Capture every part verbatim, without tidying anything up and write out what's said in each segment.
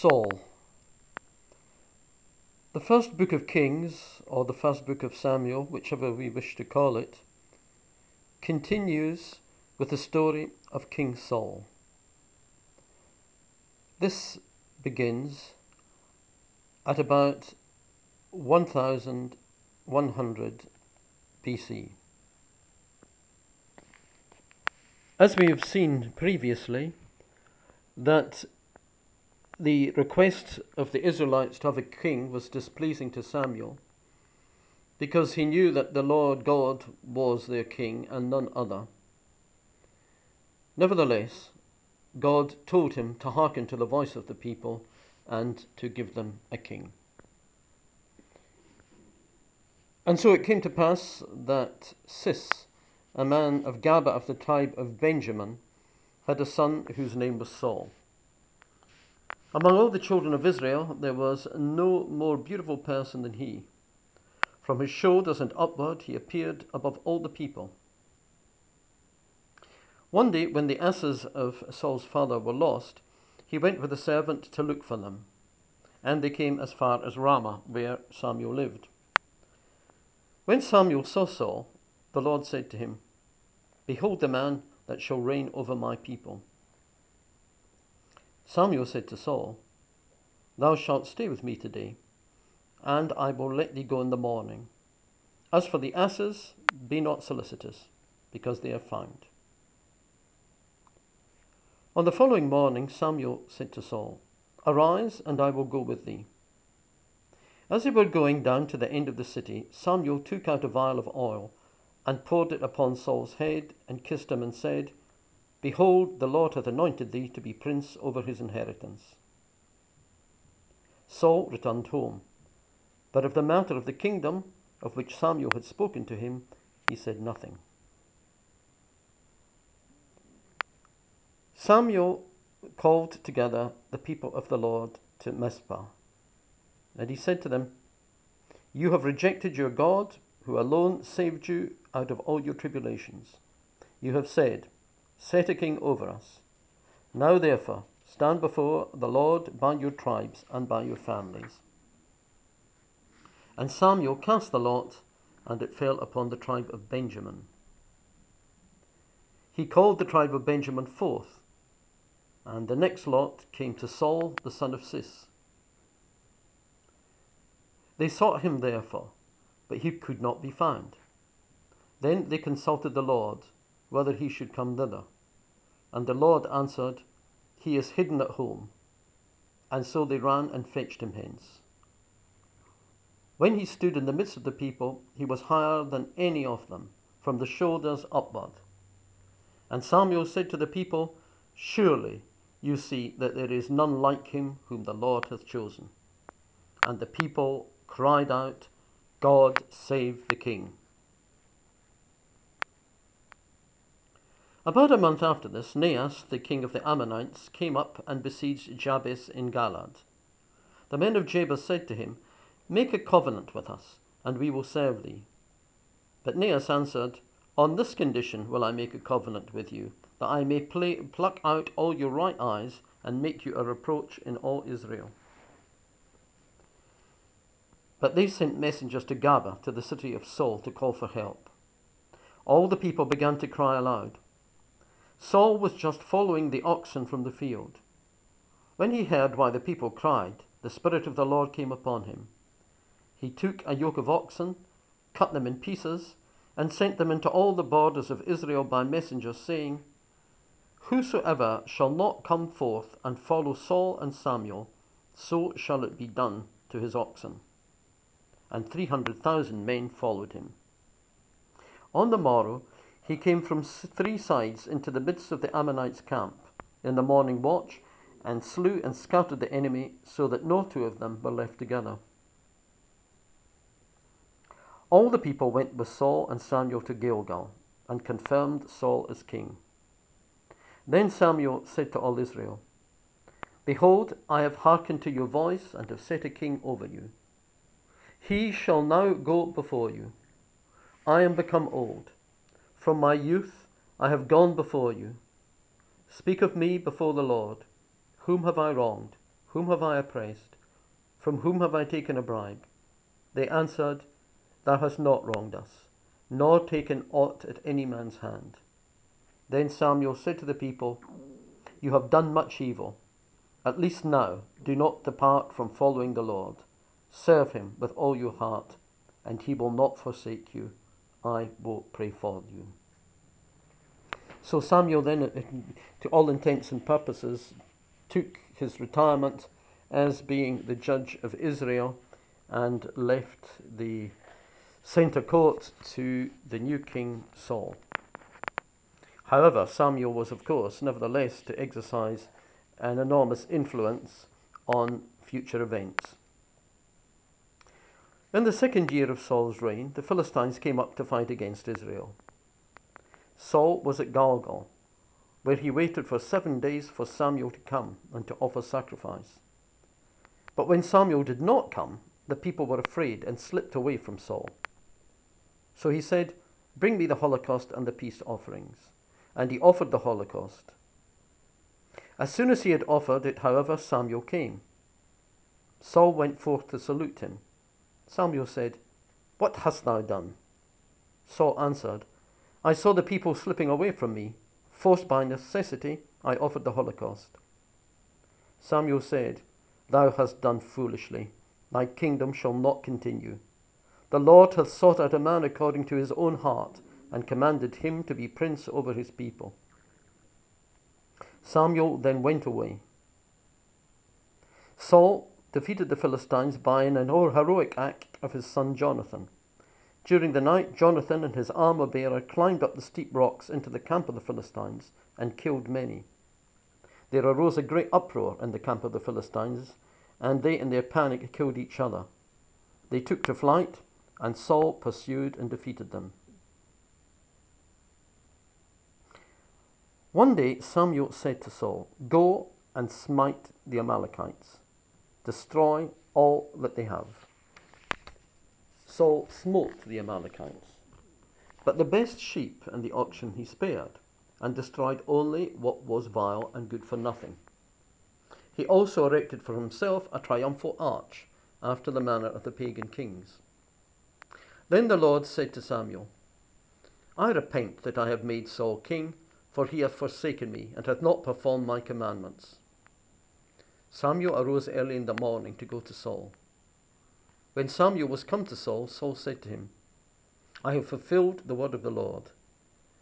Saul. The first book of Kings, or the first book of Samuel, whichever we wish to call it, continues with the story of King Saul. This begins at about eleven hundred B C. As we have seen previously, that the request of the Israelites to have a king was displeasing to Samuel, because he knew that the Lord God was their king and none other. Nevertheless, God told him to hearken to the voice of the people and to give them a king. And so it came to pass that Cis, a man of Gaba of the tribe of Benjamin, had a son whose name was Saul. Among all the children of Israel, there was no more beautiful person than he. From his shoulders and upward, he appeared above all the people. One day, when the asses of Saul's father were lost, he went with a servant to look for them, and they came as far as Ramah, where Samuel lived. When Samuel saw Saul, the Lord said to him, "Behold the man that shall reign over my people." Samuel said to Saul, "Thou shalt stay with me today, and I will let thee go in the morning. As for the asses, be not solicitous, because they are found." On the following morning Samuel said to Saul, "Arise, and I will go with thee." As they were going down to the end of the city, Samuel took out a vial of oil and poured it upon Saul's head and kissed him and said, "Behold, the Lord hath anointed thee to be prince over his inheritance." Saul returned home, but of the matter of the kingdom of which Samuel had spoken to him, he said nothing. Samuel called together the people of the Lord to Mizpah, and he said to them, "You have rejected your God, who alone saved you out of all your tribulations. You have said, 'Set a king over us.' Now therefore stand before the Lord by your tribes and by your families." And Samuel cast the lot, and it fell upon the tribe of Benjamin. He called the tribe of Benjamin forth, and the next lot came to Saul the son of Cis. They sought him therefore, but he could not be found. Then they consulted the Lord, whether he should come thither. And the Lord answered, "He is hidden at home." And so they ran and fetched him hence. When he stood in the midst of the people, he was higher than any of them, from the shoulders upward. And Samuel said to the people, "Surely you see that there is none like him whom the Lord hath chosen." And the people cried out, "God save the king." About a month after this, Neas, the king of the Ammonites, came up and besieged Jabesh in Gilead. The men of Jabesh said to him, "Make a covenant with us, and we will serve thee." But Neas answered, "On this condition will I make a covenant with you, that I may play, pluck out all your right eyes and make you a reproach in all Israel." But they sent messengers to Gaba, to the city of Saul, to call for help. All the people began to cry aloud. Saul was just following the oxen from the field. When he heard why the people cried, the Spirit of the Lord came upon him. He took a yoke of oxen, cut them in pieces, and sent them into all the borders of Israel by messengers, saying, "Whosoever shall not come forth and follow Saul and Samuel, so shall it be done to his oxen." And three hundred thousand men followed him. On the morrow he came from three sides into the midst of the Ammonites' camp in the morning watch, and slew and scattered the enemy, so that no two of them were left together. All the people went with Saul and Samuel to Gilgal, and confirmed Saul as king. Then Samuel said to all Israel, "Behold, I have hearkened to your voice, and have set a king over you. He shall now go before you. I am become old. From my youth I have gone before you. Speak of me before the Lord. Whom have I wronged? Whom have I oppressed? From whom have I taken a bribe? They answered, Thou hast not wronged us, nor taken aught at any man's hand. Then Samuel said to the people, You have done much evil. At least now do not depart from following the Lord. Serve him with all your heart, and he will not forsake you. I will pray for you. So Samuel then, to all intents and purposes, took his retirement as being the judge of Israel and left the centre court to the new king Saul. However, Samuel was, of course, nevertheless to exercise an enormous influence on future events. In the second year of Saul's reign, the Philistines came up to fight against Israel. Saul was at Gilgal, where he waited for seven days for Samuel to come and to offer sacrifice. But when Samuel did not come, the people were afraid and slipped away from Saul. So he said, Bring me the Holocaust and the peace offerings. And he offered the Holocaust. As soon as he had offered it, however, Samuel came. Saul went forth to salute him. Samuel said, What hast thou done? Saul answered, I saw the people slipping away from me. Forced by necessity, I offered the Holocaust. Samuel said, Thou hast done foolishly. Thy kingdom shall not continue. The Lord hath sought out a man according to his own heart, and commanded him to be prince over his people. Samuel then went away. Saul defeated the Philistines by an heroic act of his son Jonathan. During the night, Jonathan and his armour-bearer climbed up the steep rocks into the camp of the Philistines and killed many. There arose a great uproar in the camp of the Philistines, and they in their panic killed each other. They took to flight, and Saul pursued and defeated them. One day Samuel said to Saul, Go and smite the Amalekites. Destroy all that they have. Saul smote the Amalekites, but the best sheep and the oxen he spared, and destroyed only what was vile and good for nothing. He also erected for himself a triumphal arch, after the manner of the pagan kings. Then the Lord said to Samuel, I repent that I have made Saul king, for he hath forsaken me, and hath not performed my commandments. Samuel arose early in the morning to go to Saul. When Samuel was come to Saul, Saul said to him, I have fulfilled the word of the Lord.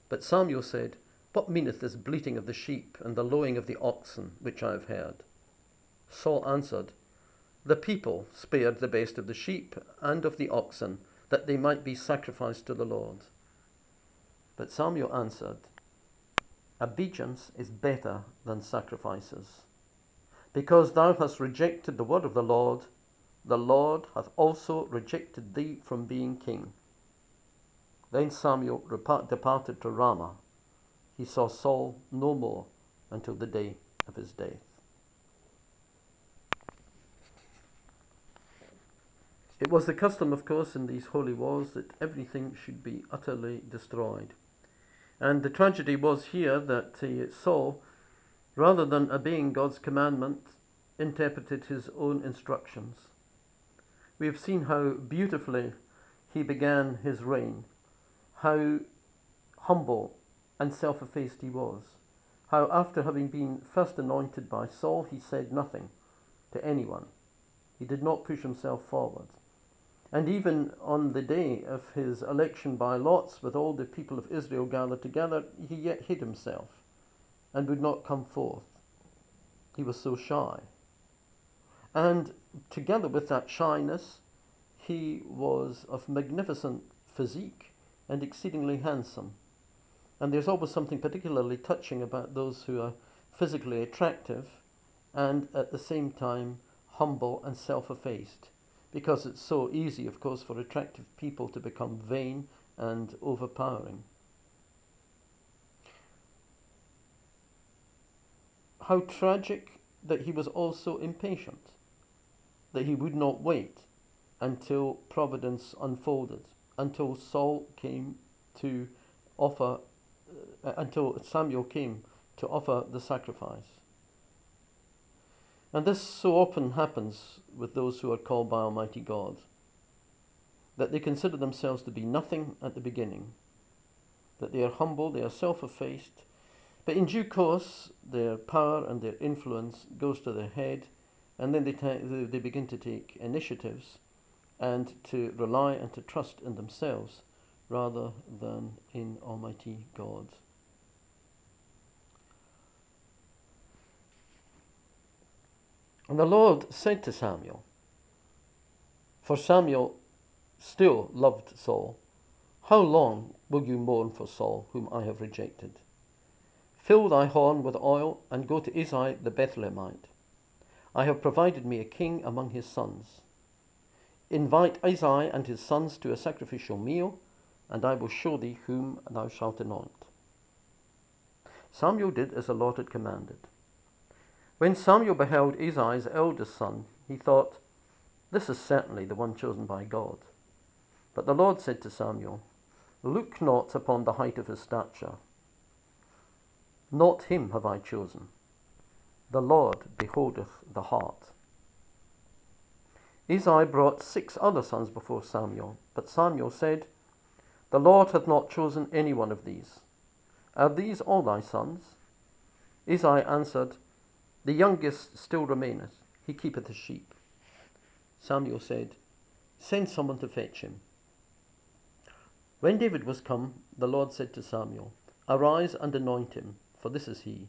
But Samuel said, What meaneth this bleating of the sheep, and the lowing of the oxen, which I have heard? Saul answered, The people spared the best of the sheep and of the oxen, that they might be sacrificed to the Lord. But Samuel answered, Obedience is better than sacrifices. Because thou hast rejected the word of the Lord, the Lord hath also rejected thee from being king. Then Samuel departed to Ramah. He saw Saul no more until the day of his death. It was the custom, of course, in these holy wars that everything should be utterly destroyed. And the tragedy was here that uh, Saul, rather than obeying God's commandment, interpreted his own instructions. We have seen how beautifully he began his reign, how humble and self-effaced he was, how after having been first anointed by Saul, he said nothing to anyone. He did not push himself forward. And even on the day of his election by lots, with all the people of Israel gathered together, he yet hid himself and would not come forth. He was so shy. And together with that shyness, he was of magnificent physique and exceedingly handsome. And there's always something particularly touching about those who are physically attractive and at the same time humble and self-effaced. Because it's so easy, of course, for attractive people to become vain and overpowering. How tragic that he was also impatient, that he would not wait until providence unfolded, until Saul came to offer, uh, until Samuel came to offer the sacrifice. And this so often happens with those who are called by Almighty God, that they consider themselves to be nothing at the beginning, that they are humble, they are self-effaced, but in due course their power and their influence goes to their head, and then they, ta- they begin to take initiatives and to rely and to trust in themselves rather than in Almighty God. And the Lord said to Samuel, for Samuel still loved Saul, "How long will you mourn for Saul, whom I have rejected? Fill thy horn with oil, and go to Isai the Bethlehemite. I have provided me a king among his sons. Invite Isai and his sons to a sacrificial meal, and I will show thee whom thou shalt anoint." Samuel did as the Lord had commanded. When Samuel beheld Isai's eldest son, he thought, "This is certainly the one chosen by God." But the Lord said to Samuel, "Look not upon the height of his stature. Not him have I chosen. The Lord beholdeth the heart." Isai brought six other sons before Samuel, but Samuel said, "The Lord hath not chosen any one of these. Are these all thy sons?" Isai answered, "The youngest still remaineth, he keepeth his sheep." Samuel said, "Send someone to fetch him." When David was come, the Lord said to Samuel, "Arise and anoint him, for this is he."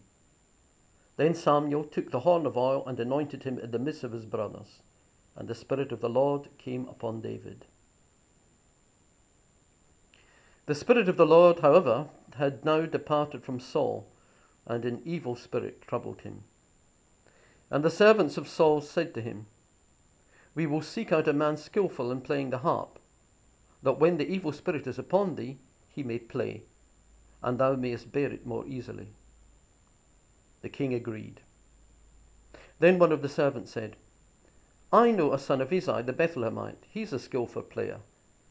Then Samuel took the horn of oil and anointed him in the midst of his brothers, and the Spirit of the Lord came upon David. The Spirit of the Lord, however, had now departed from Saul, and an evil spirit troubled him. And the servants of Saul said to him, "We will seek out a man skilful in playing the harp, that when the evil spirit is upon thee, he may play, and thou mayest bear it more easily." The king agreed. Then one of the servants said, "I know a son of Isai the Bethlehemite. He is a skilful player,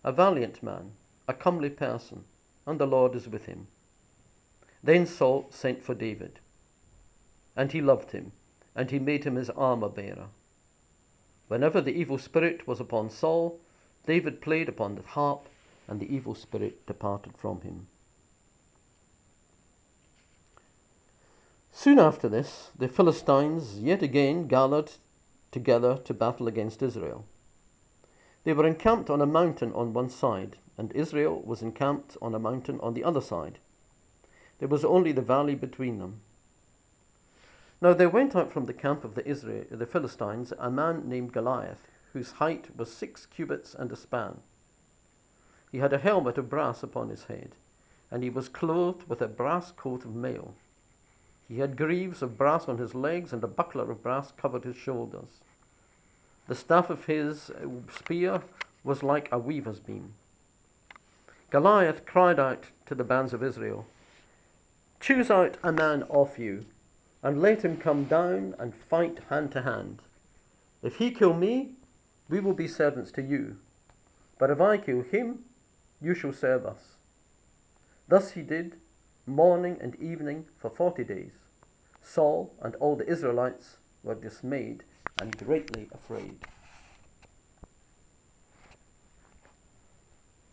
a valiant man, a comely person, and the Lord is with him." Then Saul sent for David, and he loved him, and he made him his armor-bearer. Whenever the evil spirit was upon Saul, David played upon the harp, and the evil spirit departed from him. Soon after this, the Philistines yet again gathered together to battle against Israel. They were encamped on a mountain on one side, and Israel was encamped on a mountain on the other side. There was only the valley between them. Now there went out from the camp of the Israel, the Philistines, a man named Goliath, whose height was six cubits and a span. He had a helmet of brass upon his head, and he was clothed with a brass coat of mail. He had greaves of brass on his legs, and a buckler of brass covered his shoulders. The staff of his spear was like a weaver's beam. Goliath cried out to the bands of Israel, "Choose out a man of you, and let him come down and fight hand to hand. If he kill me, we will be servants to you. But if I kill him, you shall serve us." Thus he did, morning and evening, for forty days. Saul and all the Israelites were dismayed and greatly afraid.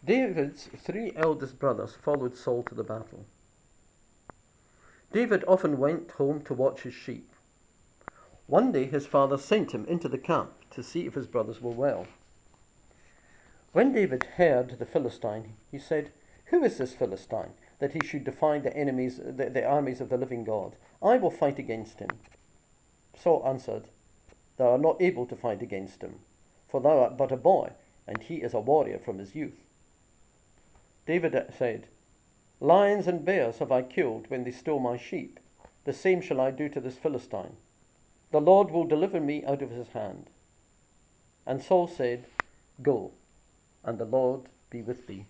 David's three eldest brothers followed Saul to the battle. David often went home to watch his sheep. One day his father sent him into the camp to see if his brothers were well. When David heard the Philistine, he said, "Who is this Philistine, that he should defy the enemies, the, the armies of the living God? I will fight against him." Saul answered, "Thou art not able to fight against him, for thou art but a boy, and he is a warrior from his youth." David said, "Lions and bears have I killed when they stole my sheep. The same shall I do to this Philistine. The Lord will deliver me out of his hand." And Saul said, "Go, and the Lord be with thee."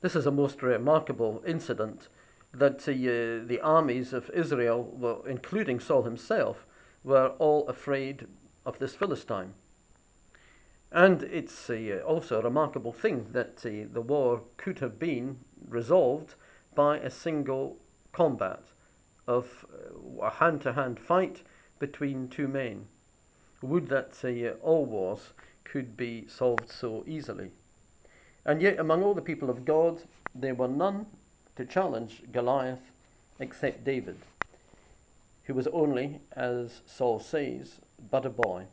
This is a most remarkable incident, that uh, the armies of Israel, were, including Saul himself, were all afraid of this Philistine. And it's uh, also a remarkable thing that uh, the war could have been resolved by a single combat of a hand-to-hand fight between two men. Would that uh, all wars could be solved so easily. And yet among all the people of God, there were none to challenge Goliath except David, who was only, as Saul says, but a boy.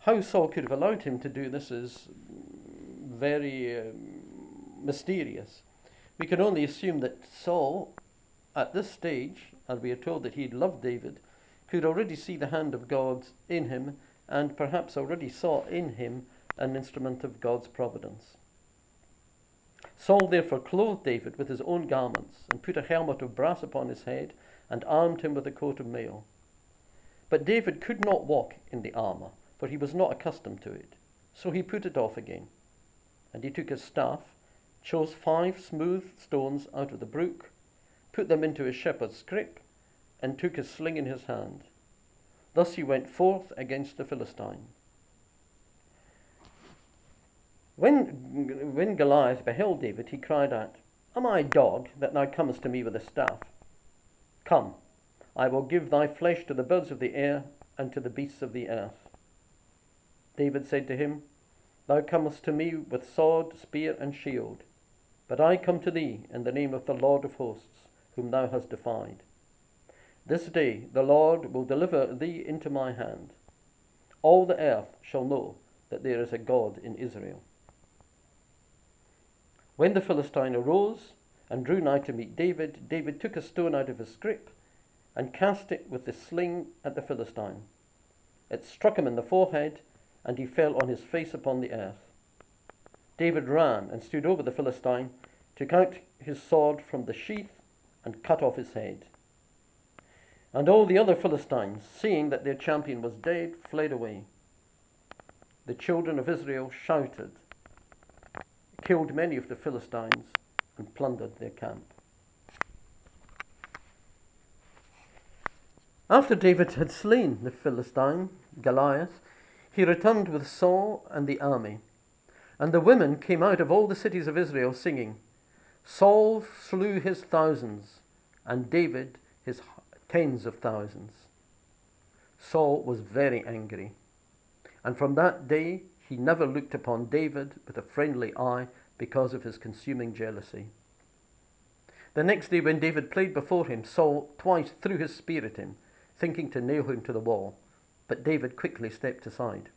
How Saul could have allowed him to do this is very um, mysterious. We can only assume that Saul, at this stage, and we are told that he loved David, could already see the hand of God in him, and perhaps already saw in him an instrument of God's providence. Saul therefore clothed David with his own garments, and put a helmet of brass upon his head, and armed him with a coat of mail. But David could not walk in the armour, for he was not accustomed to it. So he put it off again. And he took his staff, chose five smooth stones out of the brook, put them into his shepherd's scrip, and took his sling in his hand. Thus he went forth against the Philistine. When, when Goliath beheld David, he cried out, "Am I a dog that thou comest to me with a staff? Come, I will give thy flesh to the birds of the air and to the beasts of the earth." David said to him, "Thou comest to me with sword, spear, and shield, but I come to thee in the name of the Lord of hosts, whom thou hast defied. This day the Lord will deliver thee into my hand. All the earth shall know that there is a God in Israel." When the Philistine arose and drew nigh to meet David, David took a stone out of his scrip and cast it with the sling at the Philistine. It struck him in the forehead, and he fell on his face upon the earth. David ran and stood over the Philistine, took out his sword from the sheath, and cut off his head. And all the other Philistines, seeing that their champion was dead, fled away. The children of Israel shouted, killed many of the Philistines, and plundered their camp. After David had slain the Philistine, Goliath, he returned with Saul and the army. And the women came out of all the cities of Israel singing, "Saul slew his thousands, and David his tens of thousands." Saul was very angry, and from that day he never looked upon David with a friendly eye because of his consuming jealousy. The next day when David played before him, Saul twice threw his spear at him, thinking to nail him to the wall. But David quickly stepped aside.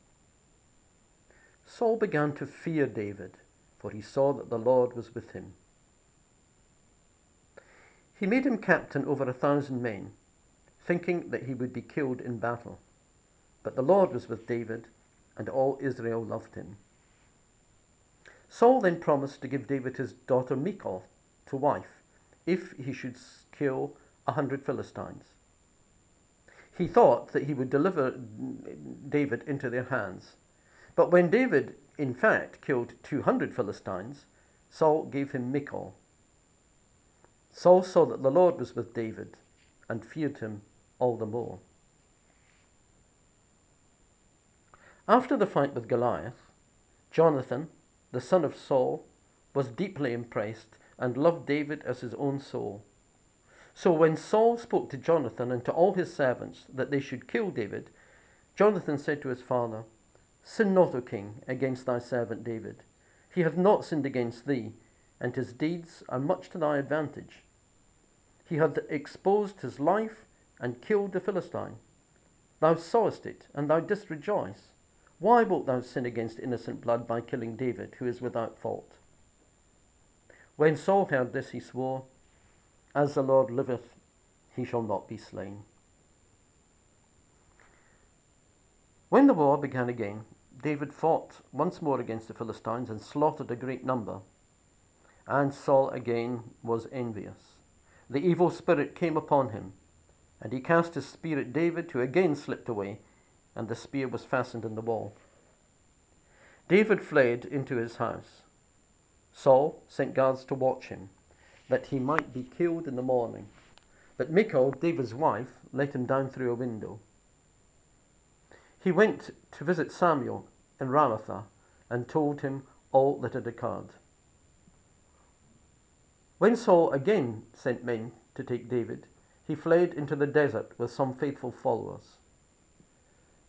Saul began to fear David, for he saw that the Lord was with him. He made him captain over a thousand men, thinking that he would be killed in battle. But the Lord was with David, and all Israel loved him. Saul then promised to give David his daughter Michal to wife, if he should kill a hundred Philistines. He thought that he would deliver David into their hands. But when David, in fact, killed two hundred Philistines, Saul gave him Michal. Saul saw that the Lord was with David and feared him all the more. After the fight with Goliath, Jonathan, the son of Saul, was deeply impressed and loved David as his own soul. So when Saul spoke to Jonathan and to all his servants that they should kill David, Jonathan said to his father, "Sin not, O king, against thy servant David. He hath not sinned against thee, and his deeds are much to thy advantage. He hath exposed his life and killed the Philistine. Thou sawest it, and thou didst rejoice. Why wilt thou sin against innocent blood by killing David, who is without fault?" When Saul heard this, he swore, "As the Lord liveth, he shall not be slain." When the war began again, David fought once more against the Philistines and slaughtered a great number. And Saul again was envious. The evil spirit came upon him, and he cast his spear at David, who again slipped away, and the spear was fastened in the wall. David fled into his house. Saul sent guards to watch him, that he might be killed in the morning. But Michal, David's wife, let him down through a window. He went to visit Samuel in Ramathah and told him all that had occurred. When Saul again sent men to take David, he fled into the desert with some faithful followers.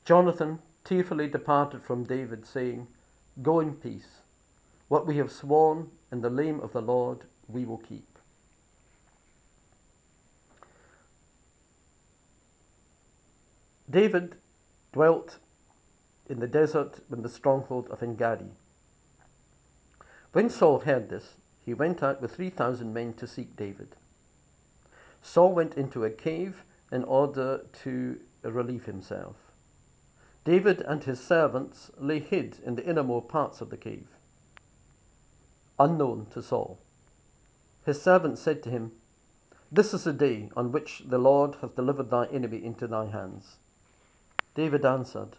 Jonathan tearfully departed from David, saying, "Go in peace. What we have sworn in the name of the Lord we will keep." David dwelt in the desert in the stronghold of Engadi. When Saul heard this, he went out with three thousand men to seek David. Saul went into a cave in order to relieve himself. David and his servants lay hid in the innermost parts of the cave, unknown to Saul. His servants said to him, "This is the day on which the Lord hath delivered thy enemy into thy hands." David answered,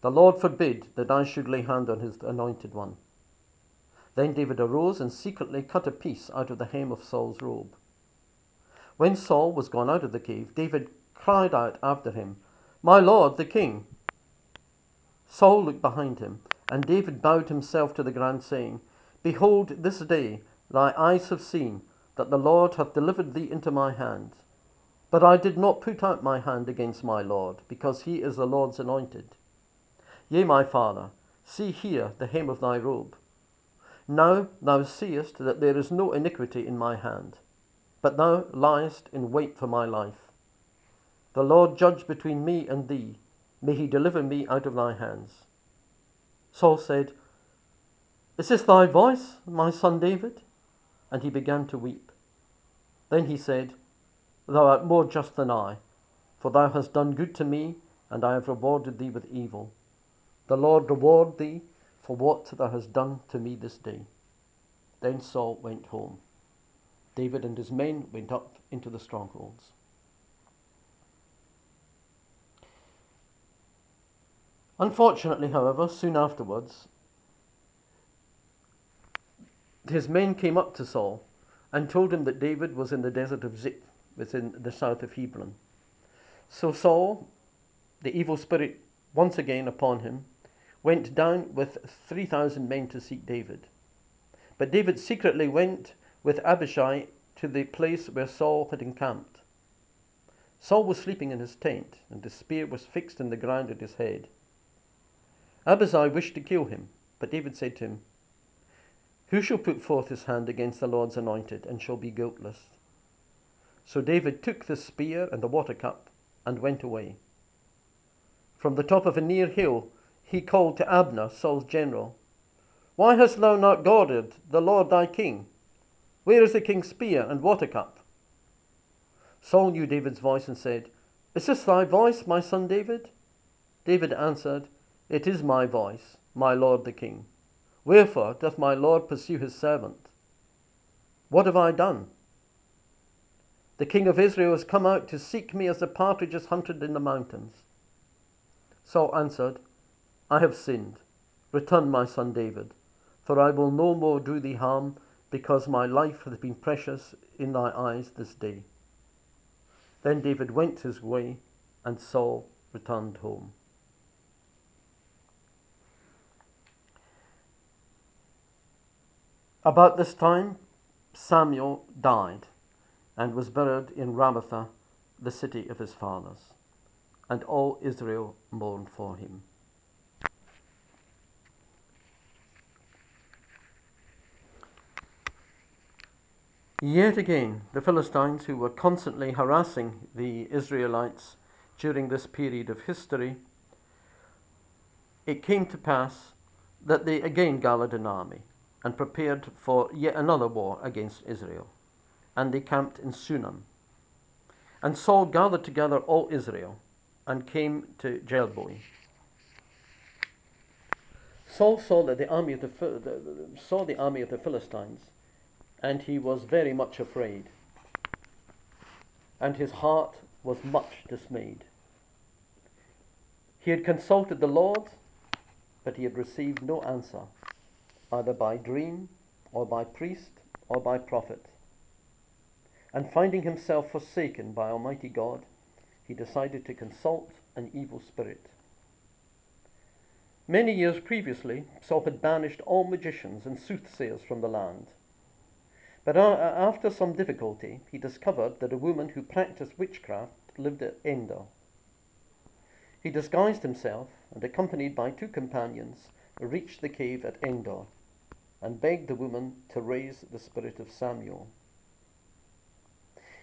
"The Lord forbid that I should lay hand on his anointed one." Then David arose and secretly cut a piece out of the hem of Saul's robe. When Saul was gone out of the cave, David cried out after him, "My lord, the king." Saul looked behind him, and David bowed himself to the ground, saying, "Behold, this day thy eyes have seen that the Lord hath delivered thee into my hand. But I did not put out my hand against my Lord, because he is the Lord's anointed. Yea, my father, see here the hem of thy robe. Now thou seest that there is no iniquity in my hand, but thou liest in wait for my life. The Lord judge between me and thee. May he deliver me out of thy hands." Saul said, "Is this thy voice, my son David?" And he began to weep. Then he said, "Thou art more just than I, for thou hast done good to me, and I have rewarded thee with evil. The Lord reward thee for what thou hast done to me this day." Then Saul went home. David and his men went up into the strongholds. Unfortunately, however, soon afterwards, his men came up to Saul and told him that David was in the desert of Ziph, within the south of Hebron. So Saul, the evil spirit once again upon him, went down with three thousand men to seek David. But David secretly went with Abishai to the place where Saul had encamped. Saul was sleeping in his tent, and his spear was fixed in the ground at his head. Abishai wished to kill him, but David said to him, "Who shall put forth his hand against the Lord's anointed, and shall be guiltless?" So David took the spear and the water cup, and went away. From the top of a near hill, he called to Abner, Saul's general, "Why hast thou not guarded the Lord thy king? Where is the king's spear and water cup?" Saul knew David's voice and said, "Is this thy voice, my son David?" David answered, "It is my voice, my lord the king. Wherefore doth my lord pursue his servant? What have I done? The king of Israel has come out to seek me as the partridge is hunted in the mountains." Saul answered, "I have sinned. Return, my son David, for I will no more do thee harm, because my life hath been precious in thy eyes this day." Then David went his way, and Saul returned home. About this time, Samuel died and was buried in Ramathah, the city of his fathers, and all Israel mourned for him. Yet again, the Philistines, who were constantly harassing the Israelites during this period of history, it came to pass that they again gathered an army and prepared for yet another war against Israel, and they camped in Shunem. And Saul gathered together all Israel, and came to Gilboa. Saul saw that the army of the, the saw the army of the Philistines, and he was very much afraid, and his heart was much dismayed. He had consulted the Lord, but he had received no answer, either by dream, or by priest, or by prophet. And finding himself forsaken by Almighty God, he decided to consult an evil spirit. Many years previously, Saul had banished all magicians and soothsayers from the land. But after some difficulty, he discovered that a woman who practiced witchcraft lived at Endor. He disguised himself and, accompanied by two companions, reached the cave at Endor and begged the woman to raise the spirit of Samuel.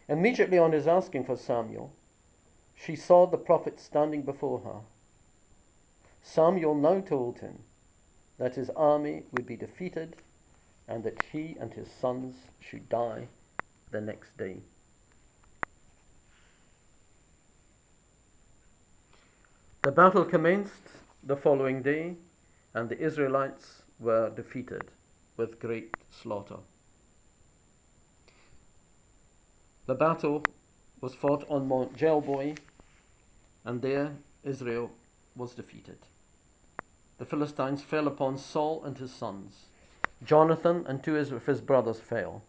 Immediately on his asking for Samuel, she saw the prophet standing before her. Samuel now told him that his army would be defeated and that he and his sons should die the next day. The battle commenced the following day, and the Israelites were defeated with great slaughter. The battle was fought on Mount Gilboa, and there Israel was defeated. The Philistines fell upon Saul and his sons. Jonathan and two of his brothers fell.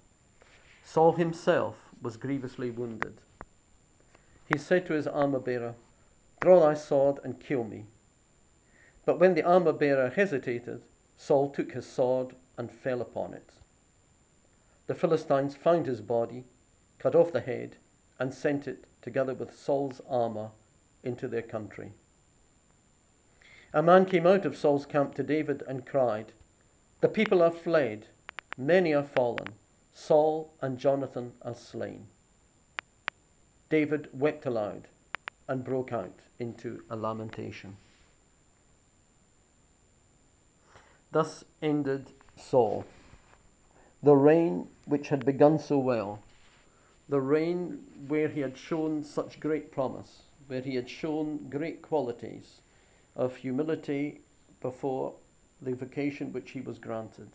Saul himself was grievously wounded. He said to his armor-bearer, "Draw thy sword and kill me." But when the armor-bearer hesitated, Saul took his sword and fell upon it. The Philistines found his body, cut off the head, and sent it, together with Saul's armour, into their country. A man came out of Saul's camp to David and cried, "The people are fled, many are fallen, Saul and Jonathan are slain." David wept aloud and broke out into a lamentation. Thus ended Saul, the reign which had begun so well, the reign where he had shown such great promise, where he had shown great qualities of humility before the vocation which he was granted,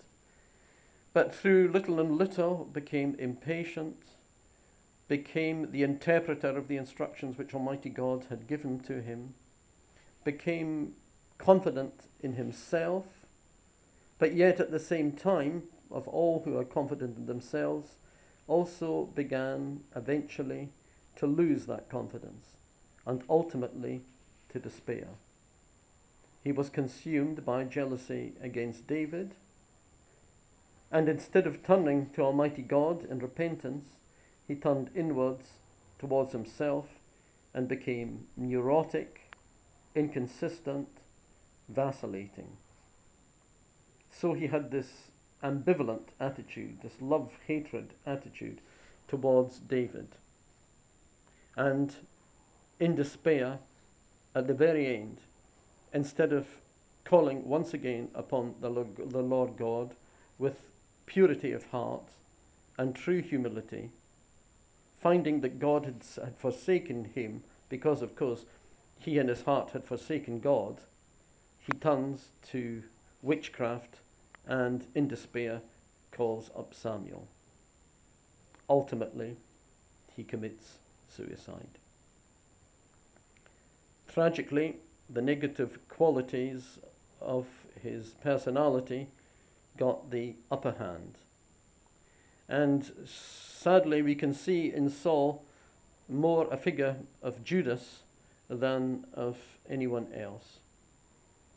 but through little and little became impatient, became the interpreter of the instructions which Almighty God had given to him, became confident in himself, but yet at the same time, of all who are confident in themselves, also began eventually to lose that confidence and ultimately to despair. He was consumed by jealousy against David, and instead of turning to Almighty God in repentance, he turned inwards towards himself and became neurotic, inconsistent, vacillating. So he had this ambivalent attitude, this love-hatred attitude towards David. And in despair, at the very end, instead of calling once again upon the Lord God with purity of heart and true humility, finding that God had forsaken him because, of course, he in his heart had forsaken God, he turns to witchcraft and, in despair, calls up Samuel. Ultimately, he commits suicide. Tragically, the negative qualities of his personality got the upper hand. And sadly, we can see in Saul more a figure of Judas than of anyone else.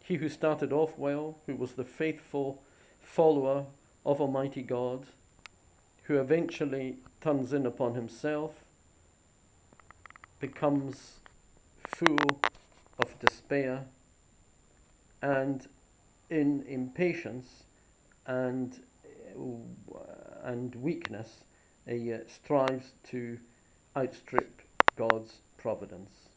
He who started off well, who was the faithful follower of Almighty God, who eventually turns in upon himself, becomes full of despair and in impatience and and weakness, he strives to outstrip God's providence.